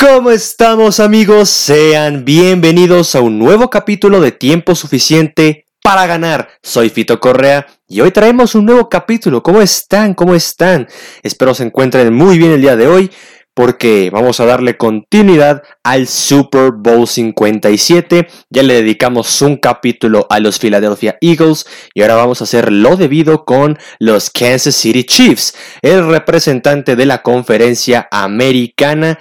¿Cómo estamos, amigos? Sean bienvenidos a un nuevo capítulo de Tiempo Suficiente para Ganar. Soy Fito Correa y hoy traemos un nuevo capítulo. ¿Cómo están? Espero se encuentren muy bien el día de hoy, porque vamos a darle continuidad al Super Bowl 57. Ya le dedicamos un capítulo a los Philadelphia Eagles y ahora vamos a hacer lo debido con los Kansas City Chiefs, el representante de la conferencia americana.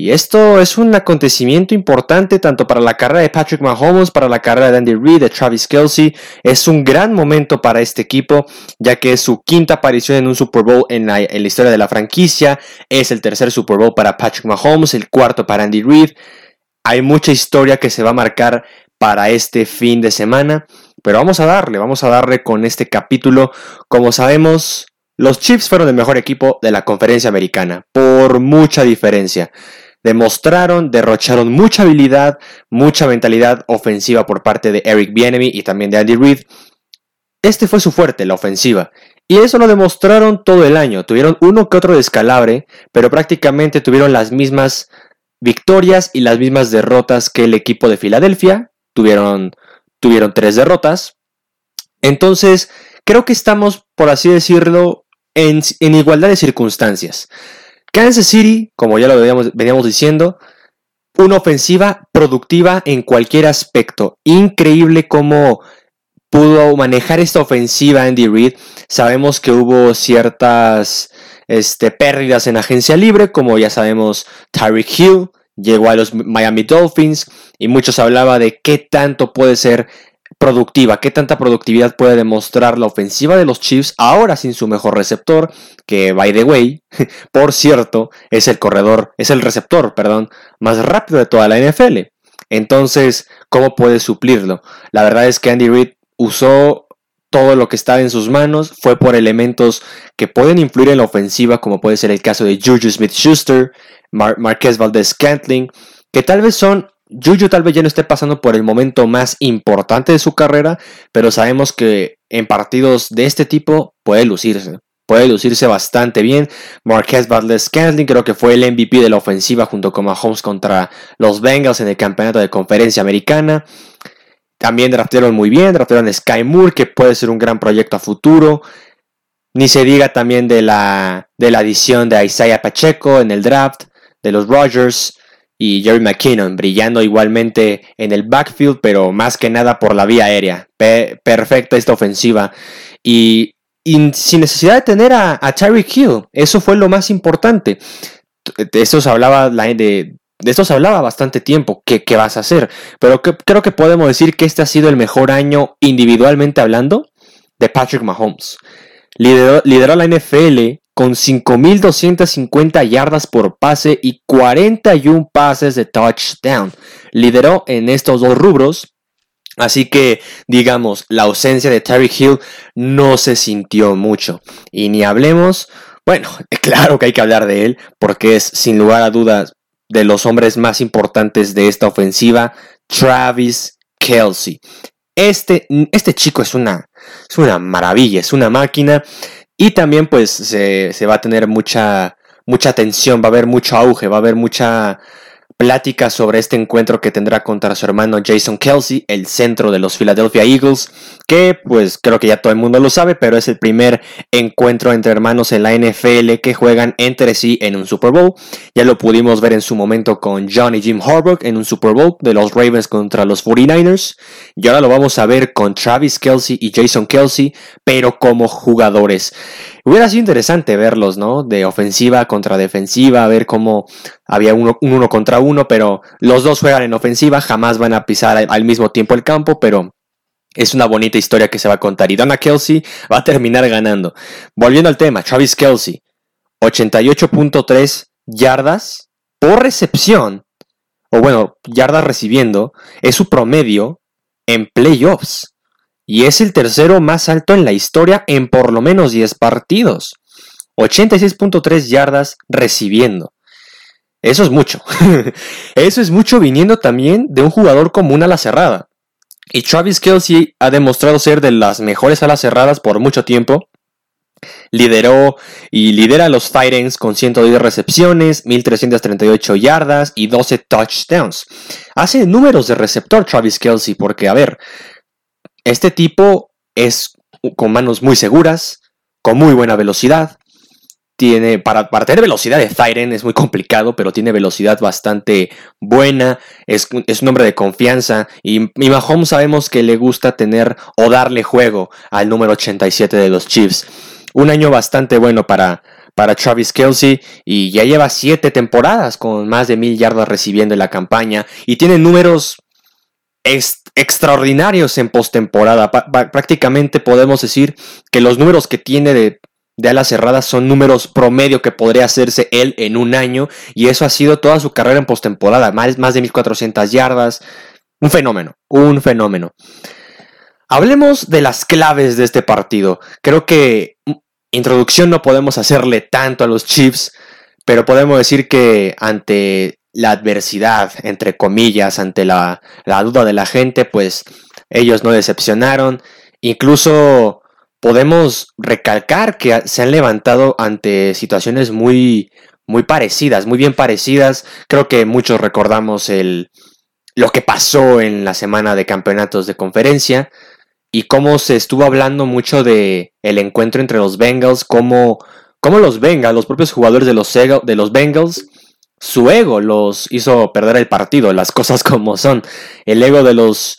Y esto es un acontecimiento importante tanto para la carrera de Patrick Mahomes, para la carrera de Andy Reid, de Travis Kelce. Es un gran momento para este equipo, ya que es su quinta aparición en un Super Bowl en la historia de la franquicia. Es el tercer Super Bowl para Patrick Mahomes, el cuarto para Andy Reid. Hay mucha historia que se va a marcar para este fin de semana, pero vamos a darle con este capítulo. Como sabemos, los Chiefs fueron el mejor equipo de la conferencia americana, por mucha diferencia. Derrocharon mucha habilidad, mucha mentalidad ofensiva por parte de Eric Bienemy y también de Andy Reid. Este fue su fuerte, la ofensiva, y eso lo demostraron todo el año. Tuvieron uno que otro descalabre, pero prácticamente tuvieron las mismas victorias y las mismas derrotas que el equipo de Filadelfia. Tuvieron 3 derrotas. Entonces, creo que estamos, por así decirlo, en igualdad de circunstancias. Kansas City, como ya lo veníamos diciendo, una ofensiva productiva en cualquier aspecto. Increíble cómo pudo manejar esta ofensiva Andy Reid. Sabemos que hubo ciertas pérdidas en agencia libre, como ya sabemos, Tyreek Hill llegó a los Miami Dolphins y muchos hablaban de qué tanto puede ser productiva, qué tanta productividad puede demostrar la ofensiva de los Chiefs ahora sin su mejor receptor, que by the way, por cierto, es el receptor más rápido de toda la NFL. Entonces, ¿cómo puede suplirlo? La verdad es que Andy Reid usó todo lo que estaba en sus manos, fue por elementos que pueden influir en la ofensiva, como puede ser el caso de Juju Smith-Schuster, Marquez Valdes-Scantling, que tal vez son... Juju tal vez ya no esté pasando por el momento más importante de su carrera, pero sabemos que en partidos de este tipo puede lucirse bastante bien. Marquez Valdes-Scantling creo que fue el MVP de la ofensiva junto con Mahomes contra los Bengals en el campeonato de conferencia americana. También draftearon muy bien, draftearon a Sky Moore, que puede ser un gran proyecto a futuro. Ni se diga también de la adición de Isaiah Pacheco en el draft, de los Rodgers. Y Jerry McKinnon brillando igualmente en el backfield, pero más que nada por la vía aérea. Perfecta esta ofensiva. Y sin necesidad de tener a Tyreek Hill. Eso fue lo más importante. De esto se hablaba bastante tiempo. ¿Qué vas a hacer? Pero creo que podemos decir que este ha sido el mejor año, individualmente hablando, de Patrick Mahomes. Lideró la NFL con 5,250 yardas por pase y 41 pases de touchdown. Lideró en estos dos rubros. Así que, digamos, la ausencia de Tyreek Hill no se sintió mucho. Y ni hablemos... Bueno, claro que hay que hablar de él, porque es, sin lugar a dudas, de los hombres más importantes de esta ofensiva, Travis Kelce. Este chico es una maravilla, es una máquina. Y también pues se va a tener mucha atención, va a haber mucho auge, va a haber mucha plática sobre este encuentro que tendrá contra su hermano Jason Kelce, el centro de los Philadelphia Eagles, que pues creo que ya todo el mundo lo sabe, pero es el primer encuentro entre hermanos en la NFL que juegan entre sí en un Super Bowl. Ya lo pudimos ver en su momento con John y Jim Harbaugh en un Super Bowl de los Ravens contra los 49ers, y ahora lo vamos a ver con Travis Kelce y Jason Kelce, pero como jugadores. Hubiera sido interesante verlos, ¿no? De ofensiva contra defensiva, a ver cómo había uno contra uno, pero los dos juegan en ofensiva, jamás van a pisar al mismo tiempo el campo, pero es una bonita historia que se va a contar. Y Donna Kelce va a terminar ganando. Volviendo al tema, Travis Kelce, 88.3 yardas por recepción, o bueno, yardas recibiendo, es su promedio en playoffs. Y es el tercero más alto en la historia en por lo menos 10 partidos. 86.3 yardas recibiendo. Eso es mucho. Eso es mucho viniendo también de un jugador como un ala cerrada. Y Travis Kelce ha demostrado ser de las mejores alas cerradas por mucho tiempo. lideró y lidera a los tight ends con 110 recepciones, 1,338 yardas y 12 touchdowns. Hace números de receptor Travis Kelce porque, a ver, este tipo es con manos muy seguras, con muy buena velocidad. Tiene, para tener velocidad de tight end es muy complicado, pero tiene velocidad bastante buena, es un hombre de confianza, y Mahomes sabemos que le gusta tener o darle juego al número 87 de los Chiefs. Un año bastante bueno para Travis Kelce, y ya lleva 7 temporadas con más de 1,000 yardas recibiendo en la campaña, y tiene números extraordinarios en postemporada. Prácticamente podemos decir que los números que tiene de alas cerradas son números promedio que podría hacerse él en un año, y eso ha sido toda su carrera en postemporada, más de 1,400 yardas, un fenómeno. Hablemos de las claves de este partido. Creo que introducción no podemos hacerle tanto a los Chiefs, pero podemos decir que ante la adversidad, entre comillas, ante la duda de la gente, pues ellos no decepcionaron. Incluso podemos recalcar que se han levantado ante situaciones muy, muy parecidas, muy bien parecidas. Creo que muchos recordamos lo que pasó en la semana de campeonatos de conferencia y cómo se estuvo hablando mucho de el encuentro entre los Bengals, cómo los Bengals, los propios jugadores de los Bengals, su ego los hizo perder el partido, las cosas como son. El ego de los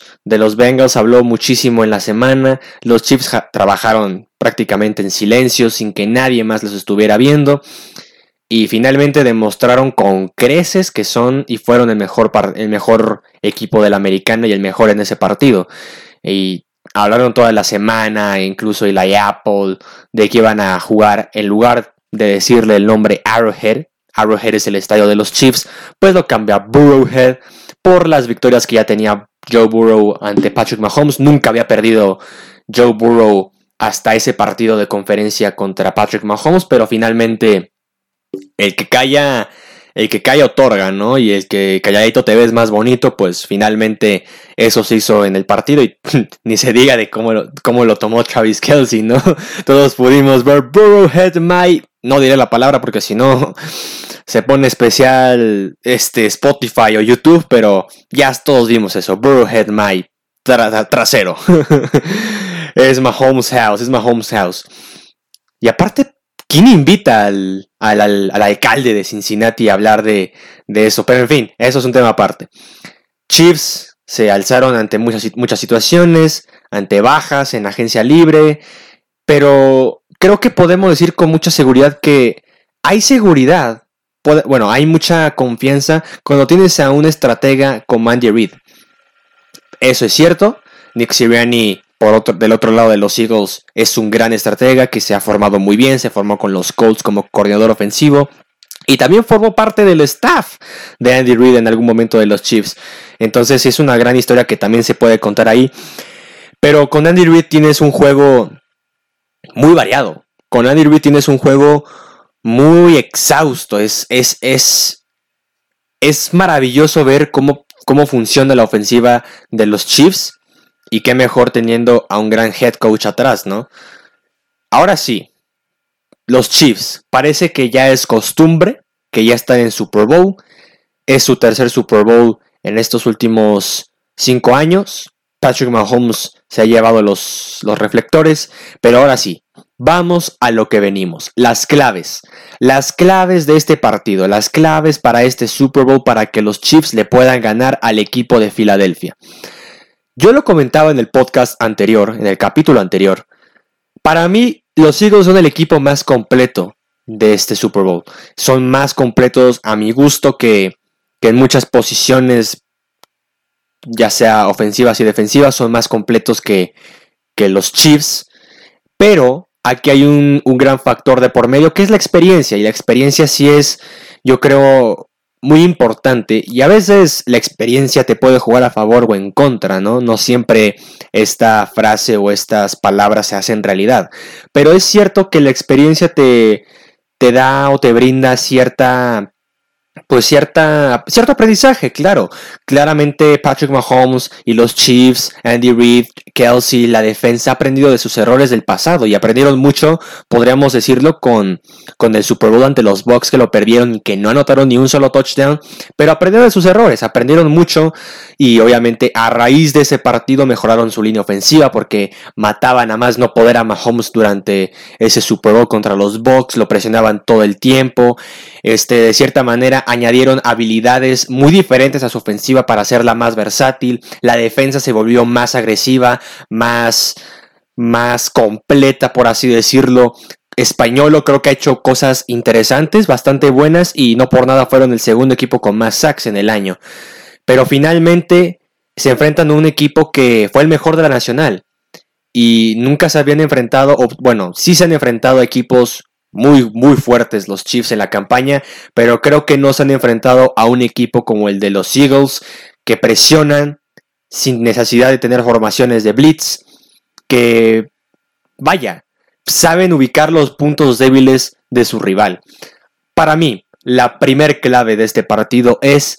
Bengals habló muchísimo en la semana. Los Chiefs trabajaron prácticamente en silencio, sin que nadie más los estuviera viendo. Y finalmente demostraron con creces que son y fueron el mejor equipo de la americana y el mejor en ese partido. Y hablaron toda la semana, incluso Eli Apple, de que iban a jugar, en lugar de decirle el nombre Arrowhead es el estadio de los Chiefs, pues lo cambia a Burrowhead por las victorias que ya tenía Joe Burrow ante Patrick Mahomes. Nunca había perdido Joe Burrow hasta ese partido de conferencia contra Patrick Mahomes, pero finalmente el que calla otorga, ¿no? Y el que calladito te ves más bonito, pues finalmente eso se hizo en el partido, y ni se diga de cómo lo tomó Travis Kelce, ¿no? Todos pudimos ver Burrowhead, no diré la palabra porque si no se pone especial Spotify o YouTube, pero ya todos vimos eso. Burrowhead my trasero. Es Mahomes House. Y aparte, ¿quién invita al alcalde de Cincinnati a hablar de eso? Pero en fin, eso es un tema aparte. Chiefs se alzaron ante muchas situaciones, ante bajas en agencia libre, pero creo que podemos decir con mucha seguridad que hay seguridad, hay mucha confianza cuando tienes a un estratega como Andy Reid. Eso es cierto. Nick Sirianni, del otro lado de los Eagles, es un gran estratega que se ha formado muy bien, se formó con los Colts como coordinador ofensivo y también formó parte del staff de Andy Reid en algún momento de los Chiefs. Entonces es una gran historia que también se puede contar ahí. Pero con Andy Reid tienes un juego muy variado. Con Andy Reid tienes un juego muy exhausto. Es maravilloso ver cómo funciona la ofensiva de los Chiefs. Y qué mejor teniendo a un gran head coach atrás, ¿no? Ahora sí, los Chiefs, parece que ya es costumbre, que ya están en Super Bowl. Es su tercer Super Bowl en estos últimos 5 años. Patrick Mahomes se ha llevado los reflectores, pero ahora sí, vamos a lo que venimos. Las claves de este partido, las claves para este Super Bowl, para que los Chiefs le puedan ganar al equipo de Filadelfia. Yo lo comentaba en el podcast anterior, en el capítulo anterior. Para mí, los Eagles son el equipo más completo de este Super Bowl. Son más completos a mi gusto que en muchas posiciones, ya sea ofensivas y defensivas, son más completos que los Chiefs. Pero aquí hay un gran factor de por medio, que es la experiencia. Y la experiencia sí es, yo creo, muy importante. Y a veces la experiencia te puede jugar a favor o en contra, ¿no? No siempre esta frase o estas palabras se hacen realidad. Pero es cierto que la experiencia te da o te brinda cierta pues cierto aprendizaje, claro. Claramente Patrick Mahomes y los Chiefs, Andy Reid, Kelce, la defensa ha aprendido de sus errores del pasado y aprendieron mucho, podríamos decirlo, con el Super Bowl ante los Bucks, que lo perdieron y que no anotaron ni un solo touchdown, pero aprendieron de sus errores, aprendieron mucho y obviamente a raíz de ese partido mejoraron su línea ofensiva porque mataban a más no poder a Mahomes durante ese Super Bowl contra los Bucks, lo presionaban todo el tiempo, de cierta manera añadieron habilidades muy diferentes a su ofensiva para hacerla más versátil, la defensa se volvió más agresiva, más completa, por así decirlo. Españolo creo que ha hecho cosas interesantes, bastante buenas, y no por nada fueron el segundo equipo con más sacks en el año. Pero finalmente se enfrentan a un equipo que fue el mejor de la nacional y nunca se habían enfrentado, sí se han enfrentado a equipos muy, muy fuertes los Chiefs en la campaña, pero creo que no se han enfrentado a un equipo como el de los Eagles, que presionan sin necesidad de tener formaciones de blitz, que saben ubicar los puntos débiles de su rival. Para mí, la primer clave de este partido es: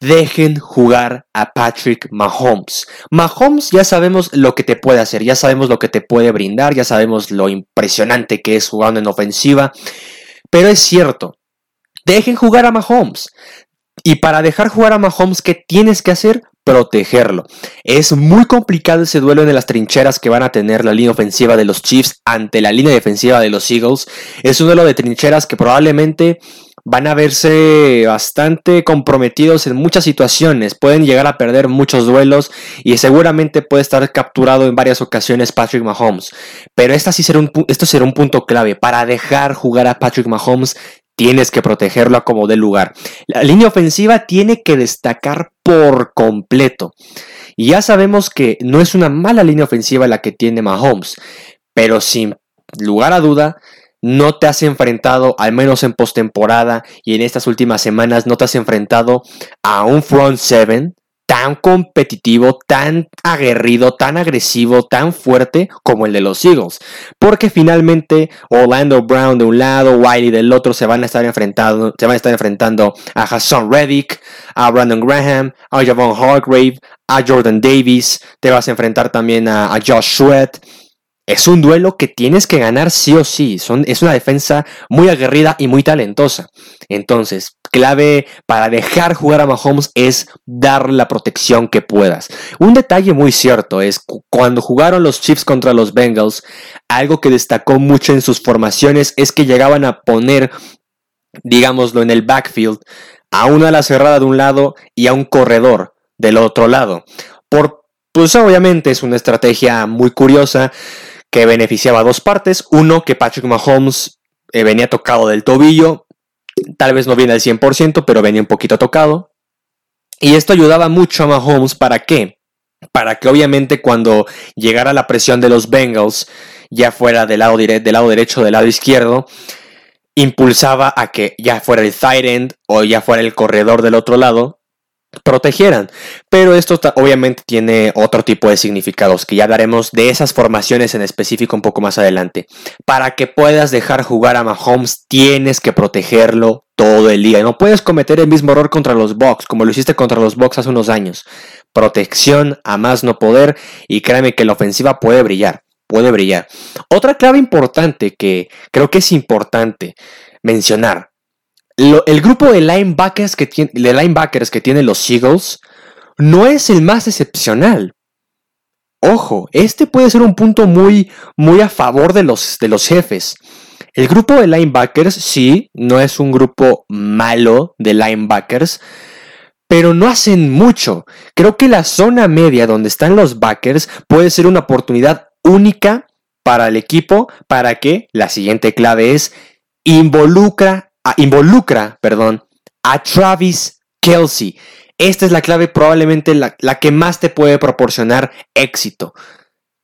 dejen jugar a Patrick Mahomes. Mahomes ya sabemos lo que te puede hacer, ya sabemos lo que te puede brindar, ya sabemos lo impresionante que es jugando en ofensiva, pero es cierto, dejen jugar a Mahomes. Y para dejar jugar a Mahomes, ¿qué tienes que hacer? Protegerlo. Es muy complicado ese duelo en las trincheras que van a tener la línea ofensiva de los Chiefs ante la línea defensiva de los Eagles. Es un duelo de trincheras que probablemente van a verse bastante comprometidos en muchas situaciones. Pueden llegar a perder muchos duelos y seguramente puede estar capturado en varias ocasiones Patrick Mahomes. Pero esto será un punto clave. Para dejar jugar a Patrick Mahomes, tienes que protegerlo a como dé lugar. La línea ofensiva tiene que destacar por completo. Y ya sabemos que no es una mala línea ofensiva la que tiene Mahomes, pero sin lugar a duda, no te has enfrentado, al menos en postemporada y en estas últimas semanas, no te has enfrentado a un front seven tan competitivo, tan aguerrido, tan agresivo, tan fuerte como el de los Eagles, porque finalmente Orlando Brown de un lado, Wiley del otro, se van a estar enfrentando a Haason Reddick, a Brandon Graham, a Javon Hargrave, a Jordan Davis, te vas a enfrentar también a Josh Sweat. Es un duelo que tienes que ganar sí o sí. Es una defensa muy aguerrida y muy talentosa. Entonces, clave para dejar jugar a Mahomes es darle la protección que puedas. Un detalle muy cierto es cuando jugaron los Chiefs contra los Bengals, algo que destacó mucho en sus formaciones es que llegaban a poner, digámoslo, en el backfield a una ala cerrada de un lado y a un corredor del otro lado. Pues obviamente es una estrategia muy curiosa que beneficiaba a dos partes. Uno, que Patrick Mahomes venía tocado del tobillo, tal vez no viene al 100%, pero venía un poquito tocado. Y esto ayudaba mucho a Mahomes, ¿para qué? Para que obviamente cuando llegara la presión de los Bengals, ya fuera del lado derecho o del lado izquierdo, impulsaba a que ya fuera el tight end o ya fuera el corredor del otro lado, protegieran. Pero esto obviamente tiene otro tipo de significados que ya hablaremos de esas formaciones en específico un poco más adelante. Para que puedas dejar jugar a Mahomes tienes que protegerlo todo el día. No puedes cometer el mismo error contra los Bucks como lo hiciste contra los Bucks hace unos años. Protección a más no poder y créeme que la ofensiva puede brillar, puede brillar. Otra clave importante que creo que es importante mencionar: el grupo de linebackers que tienen los Eagles no es el más excepcional. Ojo, este puede ser un punto muy, muy a favor de los jefes. El grupo de linebackers sí, no es un grupo malo de linebackers, pero no hacen mucho. Creo que la zona media donde están los backers puede ser una oportunidad única para el equipo, para que la siguiente clave es involucra a Travis Kelce. Esta es la clave, probablemente la que más te puede proporcionar éxito.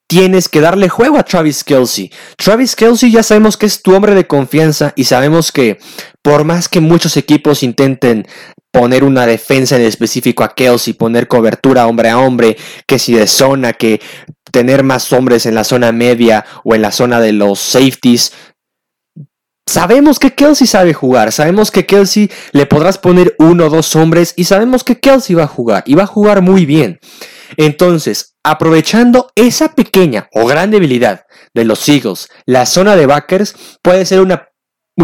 Tienes que darle juego a Travis Kelce. Travis Kelce ya sabemos que es tu hombre de confianza y sabemos que por más que muchos equipos intenten poner una defensa en específico a Kelce, poner cobertura hombre a hombre, que si de zona, que tener más hombres en la zona media o en la zona de los safeties, Sabemos que Kelce sabe jugar, sabemos que Kelce le podrás poner uno o dos hombres y sabemos que Kelce va a jugar y va a jugar muy bien. Entonces, aprovechando esa pequeña o gran debilidad de los Eagles, la zona de backers puede ser una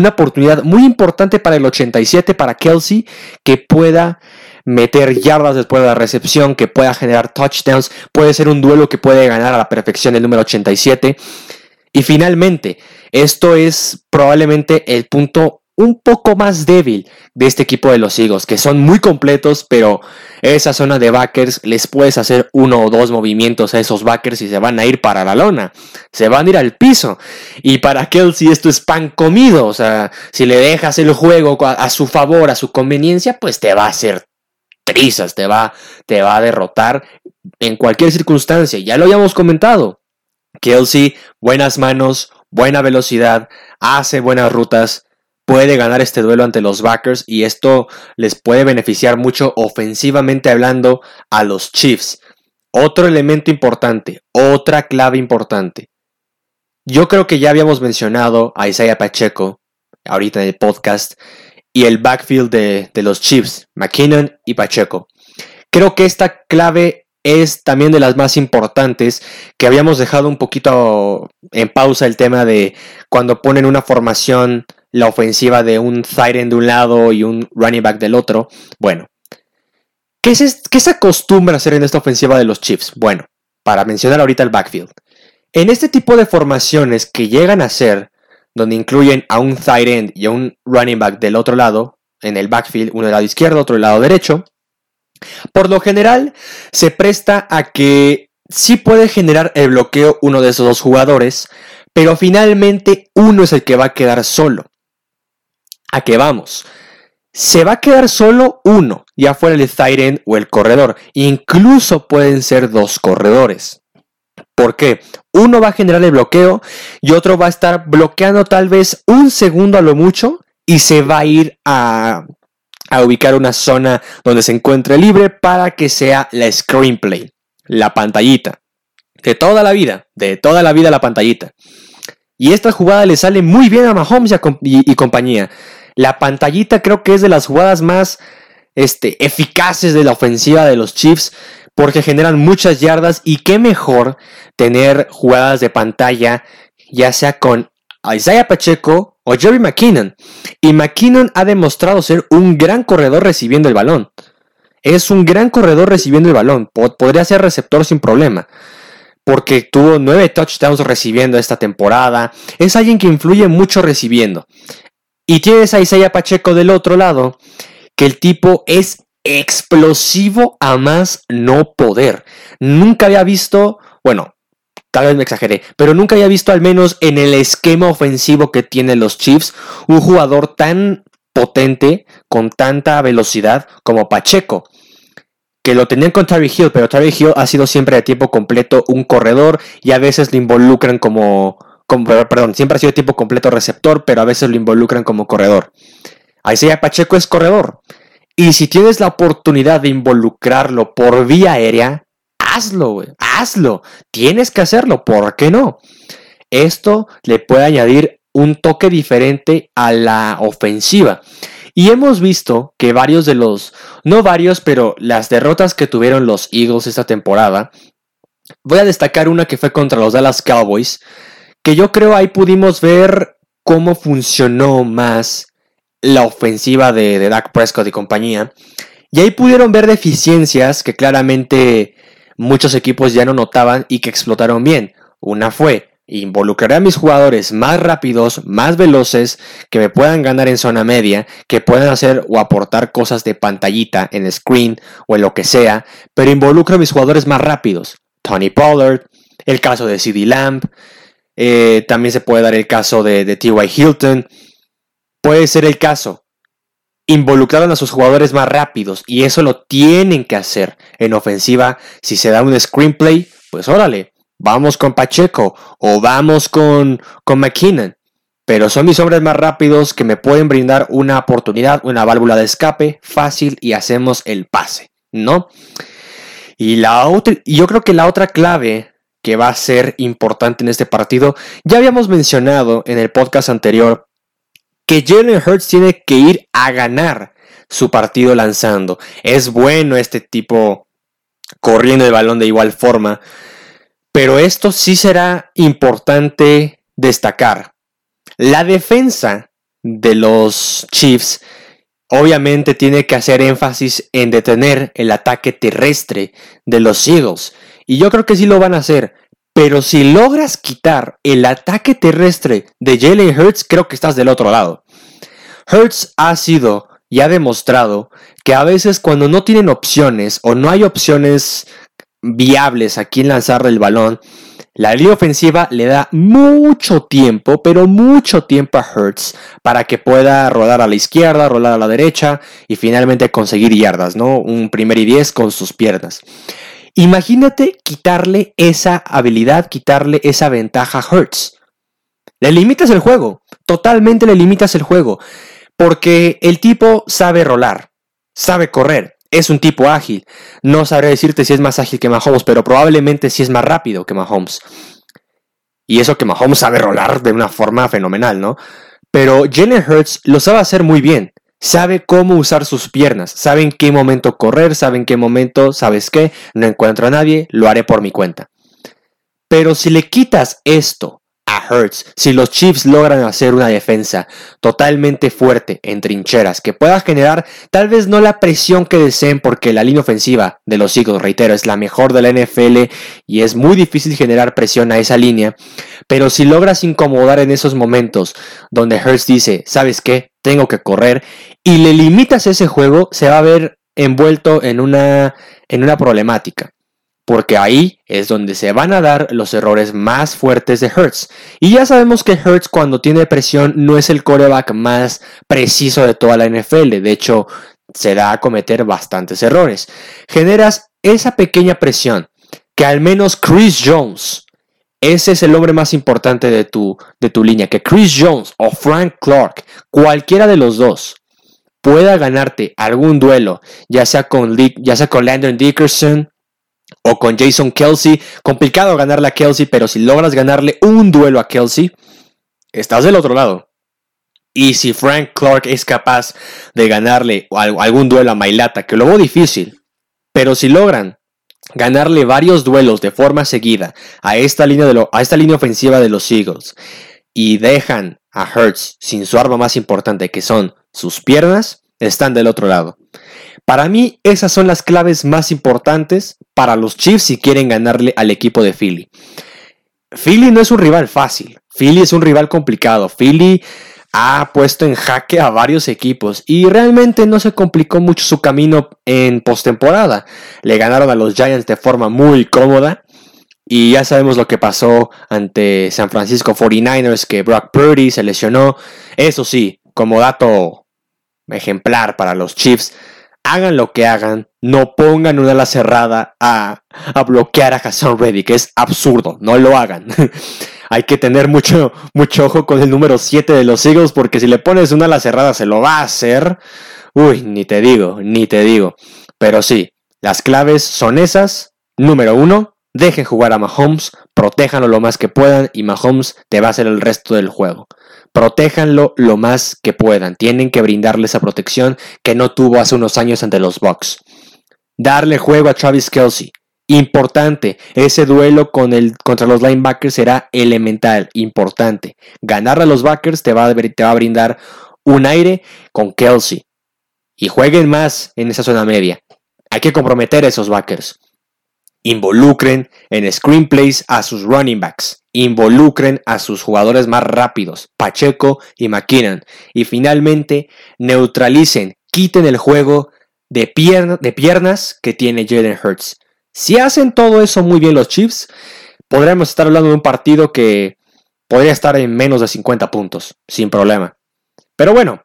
oportunidad muy importante para el 87, para Kelce, que pueda meter yardas después de la recepción, que pueda generar touchdowns. Puede ser un duelo que puede ganar a la perfección el número 87. Y finalmente, esto es probablemente el punto un poco más débil de este equipo de los Eagles, que son muy completos, pero esa zona de backers les puedes hacer uno o dos movimientos a esos backers y se van a ir para la lona, se van a ir al piso. Y para Kelce esto es pan comido, o sea, si le dejas el juego a su favor, a su conveniencia, pues te va a hacer trizas, te va a derrotar en cualquier circunstancia. Ya lo habíamos comentado, Kelce, buenas manos, buena velocidad, hace buenas rutas, puede ganar este duelo ante los backers y esto les puede beneficiar mucho ofensivamente hablando a los Chiefs. Otro elemento importante, otra clave importante. Yo creo que ya habíamos mencionado a Isaiah Pacheco ahorita en el podcast y el backfield de los Chiefs, McKinnon y Pacheco. Creo que esta clave es también de las más importantes, que habíamos dejado un poquito en pausa el tema de cuando ponen una formación, la ofensiva de un tight end de un lado y un running back del otro. Bueno, ¿qué se acostumbra hacer en esta ofensiva de los Chiefs? Bueno, para mencionar ahorita el backfield. En este tipo de formaciones que llegan a ser, donde incluyen a un tight end y a un running back del otro lado, en el backfield, uno del lado izquierdo, otro del lado derecho, por lo general se presta a que sí puede generar el bloqueo uno de esos dos jugadores, pero finalmente uno es el que va a quedar solo. ¿A qué vamos? Se va a quedar solo uno, ya fuera el tight end o el corredor. Incluso pueden ser dos corredores. ¿Por qué? Uno va a generar el bloqueo y otro va a estar bloqueando tal vez un segundo a lo mucho y se va a ir a ubicar una zona donde se encuentre libre para que sea la screenplay, la pantallita. De toda la vida la pantallita. Y esta jugada le sale muy bien a Mahomes y compañía. La pantallita creo que es de las jugadas más eficaces de la ofensiva de los Chiefs, porque generan muchas yardas y qué mejor tener jugadas de pantalla, ya sea con Isaiah Pacheco o Jerry McKinnon. Y McKinnon ha demostrado ser un gran corredor recibiendo el balón. Podría ser receptor sin problema, porque tuvo 9 touchdowns recibiendo esta temporada. Es alguien que influye mucho recibiendo. Y tienes a Isaiah Pacheco del otro lado, que el tipo es explosivo a más no poder. Nunca había visto, bueno, tal vez me exageré, pero nunca había visto, al menos en el esquema ofensivo que tienen los Chiefs, un jugador tan potente, con tanta velocidad como Pacheco, que lo tenían con Tyreek Hill, pero Tyreek Hill ha sido siempre de tiempo completo un corredor y a veces lo involucran siempre ha sido de tiempo completo receptor, pero a veces lo involucran como corredor. Isaiah Pacheco es corredor y si tienes la oportunidad de involucrarlo por vía aérea, hazlo, tienes que hacerlo, ¿por qué no? Esto le puede añadir un toque diferente a la ofensiva. Y hemos visto que las derrotas que tuvieron los Eagles esta temporada, voy a destacar una que fue contra los Dallas Cowboys, que yo creo ahí pudimos ver cómo funcionó más la ofensiva de Dak Prescott y compañía. Y ahí pudieron ver deficiencias que claramente muchos equipos ya no notaban y que explotaron bien. Una fue: involucraré a mis jugadores más rápidos, más veloces, que me puedan ganar en zona media, que puedan hacer o aportar cosas de pantallita en screen o en lo que sea, pero involucro a mis jugadores más rápidos. Tony Pollard, el caso de C.D. Lamb, también se puede dar el caso de T.Y. Hilton, puede ser el caso. Involucraron a sus jugadores más rápidos y eso lo tienen que hacer en ofensiva. Si se da un screenplay, pues órale, vamos con Pacheco o vamos con McKinnon, pero son mis hombres más rápidos que me pueden brindar una oportunidad, una válvula de escape fácil y hacemos el pase, ¿no? Y yo creo que la otra clave que va a ser importante en este partido, ya habíamos mencionado en el podcast anterior que Jalen Hurts tiene que ir a ganar su partido lanzando. Es bueno este tipo corriendo el balón de igual forma, pero esto sí será importante destacar. La defensa de los Chiefs obviamente tiene que hacer énfasis en detener el ataque terrestre de los Eagles, y yo creo que sí lo van a hacer. Pero si logras quitar el ataque terrestre de Jalen Hurts, creo que estás del otro lado. Hurts ha sido y ha demostrado que a veces cuando no tienen opciones o no hay opciones viables a quien lanzarle el balón, la línea ofensiva le da mucho tiempo, pero mucho tiempo a Hurts para que pueda rodar a la izquierda, rodar a la derecha y finalmente conseguir yardas, ¿no? Un 1st y 10 con sus piernas. Imagínate quitarle esa habilidad, quitarle esa ventaja a Hurts. Le limitas el juego, totalmente le limitas el juego, porque el tipo sabe rolar, sabe correr, es un tipo ágil. No sabré decirte si es más ágil que Mahomes, pero probablemente sí es más rápido que Mahomes. Y eso que Mahomes sabe rolar de una forma fenomenal, ¿no? Pero Jalen Hurts lo sabe hacer muy bien. Sabe cómo usar sus piernas, sabe en qué momento correr, sabe en qué momento, ¿sabes qué? No encuentro a nadie, lo haré por mi cuenta. Pero si le quitas esto a Hurts, si los Chiefs logran hacer una defensa totalmente fuerte en trincheras, que pueda generar tal vez no la presión que deseen, porque la línea ofensiva de los Eagles, reitero, es la mejor de la NFL y es muy difícil generar presión a esa línea, pero si logras incomodar en esos momentos donde Hurts dice, ¿sabes qué? Tengo que correr, y le limitas ese juego, se va a ver envuelto en una problemática, porque ahí es donde se van a dar los errores más fuertes de Hurts. Y ya sabemos que Hurts cuando tiene presión no es el quarterback más preciso de toda la NFL, de hecho se da a cometer bastantes errores. Generas esa pequeña presión que al menos Chris Jones, ese es el hombre más importante de tu línea, que Chris Jones o Frank Clark, cualquiera de los dos, pueda ganarte algún duelo, ya sea con Landon Dickerson o con Jason Kelce. Complicado ganarle a Kelce, pero si logras ganarle un duelo a Kelce, estás del otro lado. Y si Frank Clark es capaz de ganarle algún duelo a Mailata, que lo veo difícil, pero si logran ganarle varios duelos de forma seguida a esta línea ofensiva de los Eagles y dejan a Hurts sin su arma más importante, que son sus piernas, están del otro lado. Para mí esas son las claves más importantes para los Chiefs si quieren ganarle al equipo de Philly. Philly no es un rival fácil, Philly es un rival complicado, Philly ha puesto en jaque a varios equipos y realmente no se complicó mucho su camino en postemporada. Le ganaron a los Giants de forma muy cómoda y ya sabemos lo que pasó ante San Francisco 49ers, que Brock Purdy se lesionó. Eso sí, como dato ejemplar para los Chiefs, hagan lo que hagan, no pongan una ala cerrada a bloquear a Haason Reddick, es absurdo, no lo hagan. Hay que tener mucho ojo con el número 7 de los Eagles, porque si le pones una ala cerrada se lo va a hacer. Uy, ni te digo. Pero sí, las claves son esas. Número 1, dejen jugar a Mahomes, protéjanlo lo más que puedan y Mahomes te va a hacer el resto del juego. Protéjanlo lo más que puedan. Tienen que brindarle esa protección que no tuvo hace unos años ante los Bucks. Darle juego a Travis Kelce. Importante, ese duelo contra los linebackers será elemental, importante. Ganar a los backers te va a brindar un aire con Kelce. Y jueguen más en esa zona media. Hay que comprometer a esos backers. Involucren en screenplays a sus running backs. Involucren a sus jugadores más rápidos, Pacheco y McKinnon. Y finalmente, neutralicen, quiten el juego de piernas que tiene Jalen Hurts. Si hacen todo eso muy bien los Chiefs, podríamos estar hablando de un partido que podría estar en menos de 50 puntos, sin problema. Pero bueno,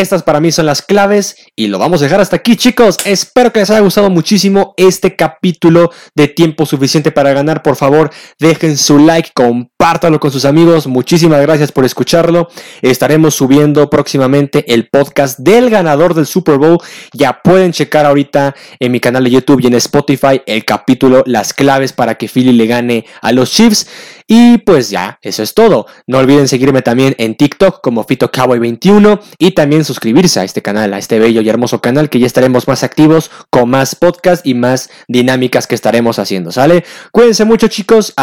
Estas para mí son las claves y lo vamos a dejar hasta aquí, chicos. Espero que les haya gustado muchísimo este capítulo de Tiempo Suficiente para Ganar. Por favor, dejen su like, compártanlo con sus amigos. Muchísimas gracias por escucharlo. Estaremos subiendo próximamente el podcast del ganador del Super Bowl. Ya pueden checar ahorita en mi canal de YouTube y en Spotify el capítulo Las claves para que Philly le gane a los Chiefs. Y pues ya, eso es todo. No olviden seguirme también en TikTok como FitoCowboy21 y también suscribirse a este canal, a este bello y hermoso canal, que ya estaremos más activos con más podcasts y más dinámicas que estaremos haciendo, ¿sale? Cuídense mucho, chicos.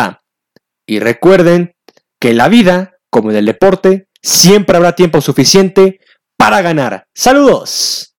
Y recuerden que en la vida, como en el deporte, siempre habrá tiempo suficiente para ganar. ¡Saludos!